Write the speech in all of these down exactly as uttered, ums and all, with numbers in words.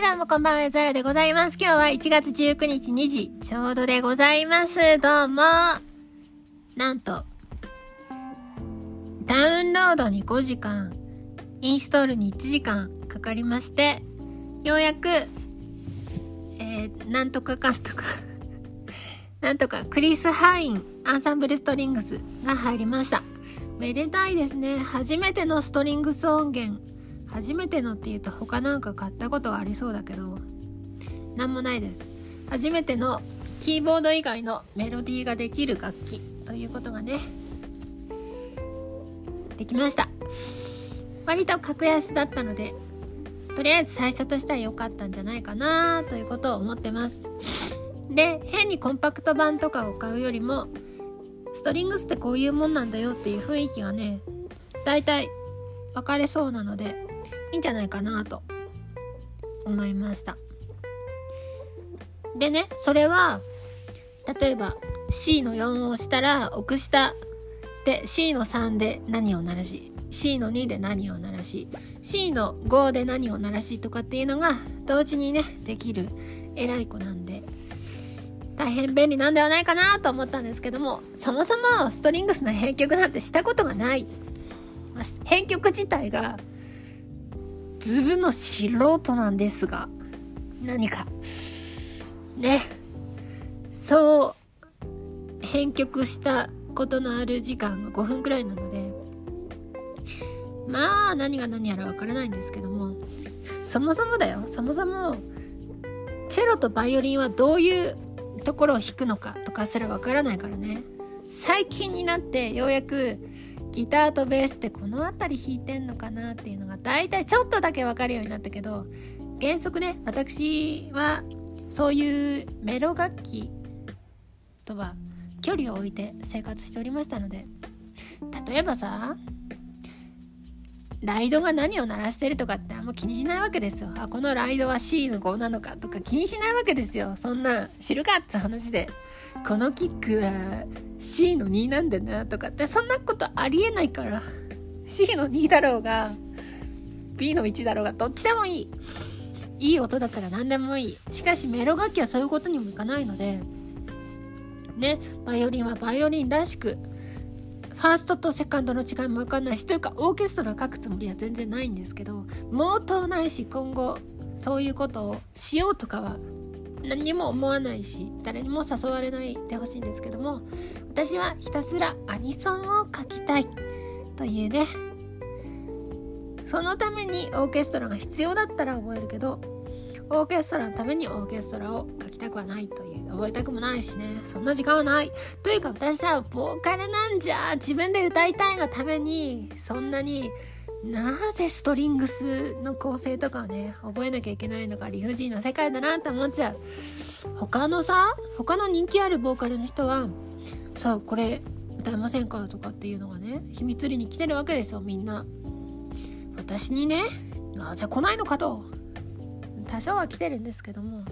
ハローもこんばんは、ザラでございます。今日はいちがつじゅうくにちにじちょうどでございます。どうも。なんと、ダウンロードにごじかん、インストールにいちじかんかかりまして、ようやく、えー、なんとかかんとか、なんとかクリス・ハイン、アンサンブルストリングスが入りました。めでたいですね。初めてのストリングス音源。初めてのっていうと他なんか買ったことがありそうだけどなんもないです。初めてのキーボード以外のメロディーができる楽器ということがねできました。割と格安だったのでとりあえず最初としては良かったんじゃないかなということを思ってます。で、変にコンパクト版とかを買うよりもストリングスってこういうもんなんだよっていう雰囲気がねだいたい分かれそうなのでいいんじゃないかなと思いました。でね、それは例えば C のよんを押したら奥下で C のさんで何を鳴らし C のにで何を鳴らし C のごで何を鳴らしとかっていうのが同時にねできる偉い子なんで大変便利なんではないかなと思ったんですけども、そもそもストリングスの編曲なんてしたことがない。編曲自体がズブの素人なんですが、何かねそう編曲したことのある時間がごふんくらいなので、まあ何が何やらわからないんですけども、そもそもだよそもそもチェロとバイオリンはどういうところを弾くのかとかすらわからないからね。最近になってようやくギターとベースってこの辺り弾いてんのかなっていうのがだいたいちょっとだけ分かるようになったけど、原則ね私はそういうメロ楽器とは距離を置いて生活しておりましたので、例えばさライドが何を鳴らしてるとかってあんま気にしないわけですよ。あ、このライドは C のごなのかとか気にしないわけですよ。そんな知るかって話で、このキックは C のになんだなとかってそんなことありえないから、 C のにだろうが B のいちだろうがどっちでもいい、いい音だったら何でもいい。しかしメロ楽器はそういうことにもいかないのでね、バイオリンはバイオリンらしくファーストとセカンドの違いも分かんないし、というかオーケストラ書くつもりは全然ないんですけど、毛頭ないし今後そういうことをしようとかは何にも思わないし誰にも誘われないでほしいんですけども、私はひたすらアニソンを書きたいというね、そのためにオーケストラが必要だったら覚えるけど、オーケストラのためにオーケストラを書きたくはないという、覚えたくもないしね、そんな時間はない。というか私はボーカルなんじゃ自分で歌いたいがためにそんなになぜストリングスの構成とかをね覚えなきゃいけないのか理不尽な世界だなって思っちゃう。他のさ他の人気あるボーカルの人はさあこれ歌えませんかとかっていうのがね秘密裏に来てるわけですよみんな。私にねなぜ来ないのかと、多少は来てるんですけども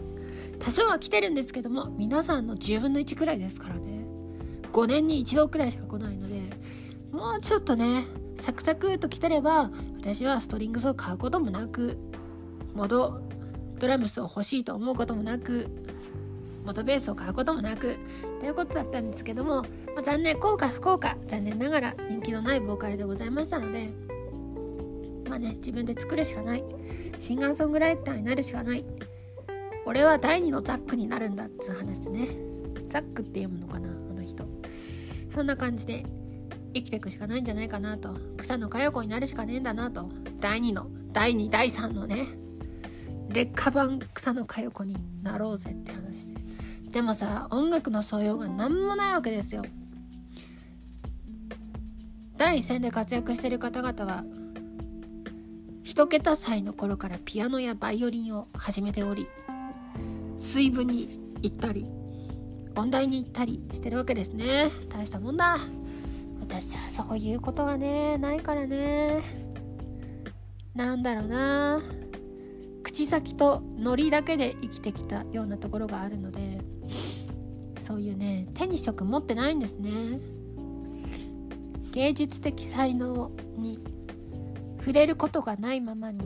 多少は来てるんですけども皆さんのじゅうぶんのいちくらいですからね、ごねんにいちどくらいしか来ないので、もうちょっとねサクサクと来てれば私はストリングスを買うこともなく、元ドラムスを欲しいと思うこともなく、元ベースを買うこともなくということだったんですけども、まあ、残念後悔不幸か残念ながら人気のないボーカルでございましたので、まあね自分で作るしかない、シンガーソングライターになるしかない、俺は第二のザックになるんだっつう話でね、ザックって読むのかなあの人、そんな感じで生きていくしかないんじゃないかなと、草のかよこになるしかねえんだなと、第二の第二第三のね劣化版草のかよこになろうぜって話で、でもさ音楽の素養がなんもないわけですよ。第一線で活躍してる方々は一桁歳の頃からピアノやバイオリンを始めており、水分に行ったり音大に行ったりしてるわけですね。大したもんだ。私はそういうことがねないからね、なんだろうな、口先とノリだけで生きてきたようなところがあるので、そういうね手に職持ってないんですね。芸術的才能に触れることがないままに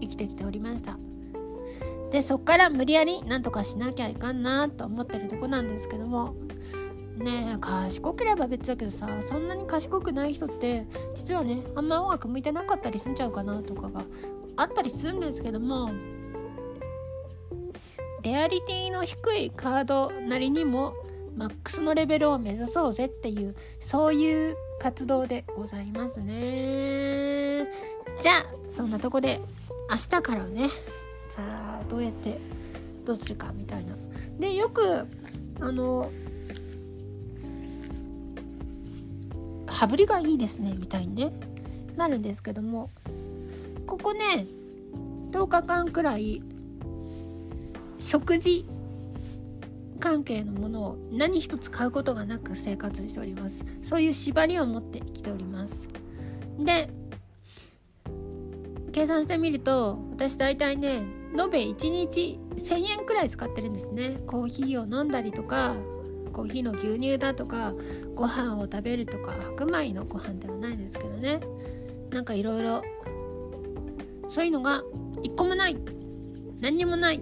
生きてしてきておりました。でそっから無理やりなんとかしなきゃいかんなと思ってるとこなんですけどもねえ、賢ければ別だけどさ、そんなに賢くない人って実はねあんま音楽向いてなかったりすんちゃうかなとかがあったりするんですけども、レアリティの低いカードなりにもマックスのレベルを目指そうぜっていう、そういう活動でございますね。じゃあそんなとこで明日からね、さあどうやってどうするかみたいなで、よくあの羽振りがいいですねみたいに、ね、なるんですけども、ここねとおかかんくらい食事関係のものを何一つ買うことがなく生活しております。そういう縛りを持って生きております。で計算してみると私だいたいね延べいちにちせんえんくらい使ってるんですね。コーヒーを飲んだりとかコーヒーの牛乳だとかご飯を食べるとか、白米のご飯ではないですけどね、なんかいろいろそういうのが一個もない、何にもない、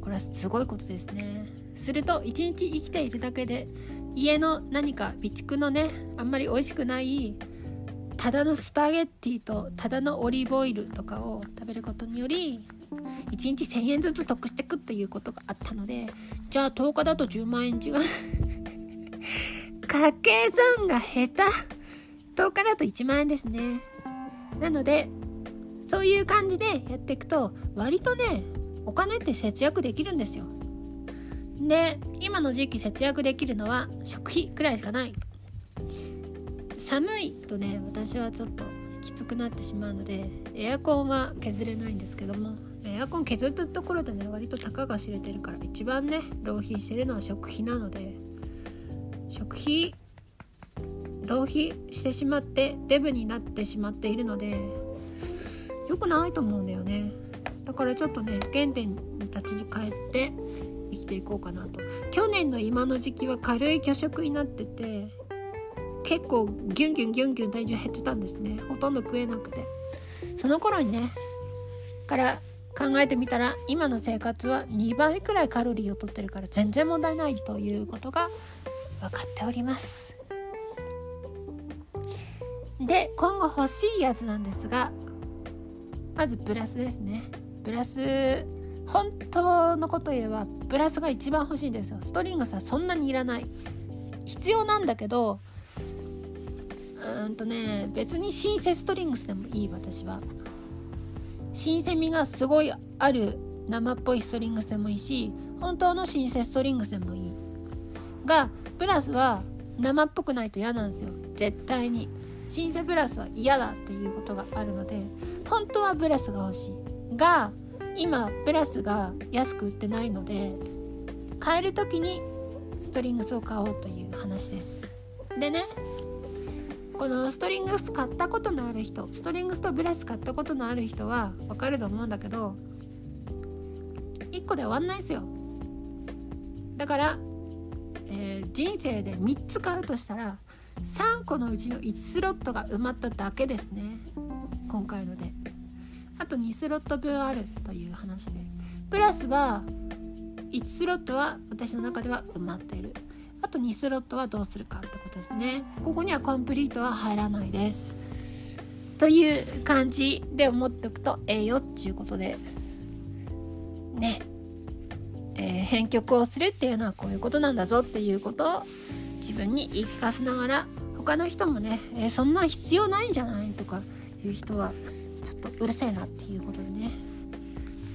これはすごいことですね。すると一日生きているだけで家の何か備蓄のねあんまり美味しくないただのスパゲッティとただのオリーブオイルとかを食べることによりいちにちせんえんずつ得していくということがあったので、じゃあとおかだとじゅうまんえん違う掛け算が下手、とおかだといちまんえんですね。なのでそういう感じでやっていくと割とねお金って節約できるんですよ。で今の時期節約できるのは食費くらいしかない。寒いとね私はちょっときつくなってしまうのでエアコンは削れないんですけども、エアコン削ったところでね割と高が知れてるから一番ね浪費してるのは食費なので、食費浪費してしまってデブになってしまっているので良くないと思うんだよね。だからちょっとね原点に立ち返って生きていこうかなと。去年の今の時期は軽い拒食になってて結構ギュンギュンギュンギュン体重減ってたんですね。ほとんど食えなくて、その頃にねから考えてみたら今の生活はにばいくらいカロリーを取ってるから全然問題ないということが分かっております。で今後欲しいやつなんですが、まずブラスですね。ブラス本当のこと言えばブラスが一番欲しいんですよ。ストリングスはそんなにいらない、必要なんだけど、うんとね別にシンセストリングスでもいい。私はシンセ味がすごいある生っぽいストリングスでもいいし本当のシンセストリングスでもいいが、ブラスは生っぽくないと嫌なんですよ。絶対にシンセブラスは嫌だっていうことがあるので本当はブラスが欲しいが、今ブラスが安く売ってないので買える時にストリングスを買おうという話です。でねこのストリングス買ったことのある人、ストリングスとブラス買ったことのある人は分かると思うんだけどいっこで終わんないですよ。だから、えー、人生でみっつ買うとしたらさんこのうちのいちスロットが埋まっただけですね今回ので。あとにスロット分あるという話で、プラスはいちスロットは私の中では埋まっている。あとにスロットはどうするかってことですね。ここにはコンプリートは入らないですという感じで思っておくとええよっていうことでね、えー、編曲をするっていうのはこういうことなんだぞっていうことを自分に言い聞かせながら、他の人もね、えー、そんな必要ないんじゃないとかいう人はちょっとうるせえなっていうことでね、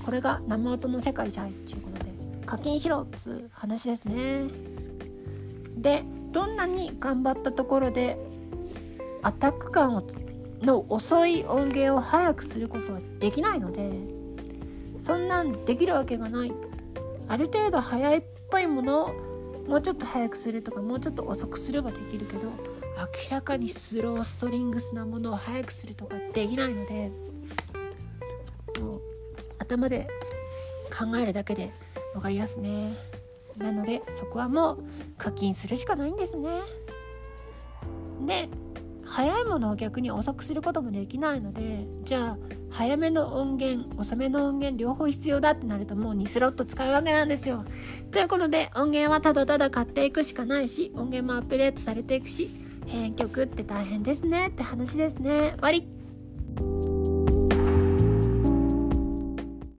これが生音の世界じゃんっていうことで課金しろっつう話ですね。でどんなに頑張ったところでアタック感をの遅い音源を速くすることはできないので、そんなんできるわけがない。ある程度速いっぽいものをもうちょっと速くするとかもうちょっと遅くすればできるけど、明らかにスローストリングスなものを速くするとかできないので、もう頭で考えるだけで分かりやすね。なのでそこはもう課金するしかないんですね。で早いものを逆に遅くすることもできないので、じゃあ早めの音源、遅めの音源両方必要だってなると、もうにスロット使うわけなんですよ。ということで音源はただただ買っていくしかないし、音源もアップデートされていくし、編曲って大変ですねって話ですね。終わり。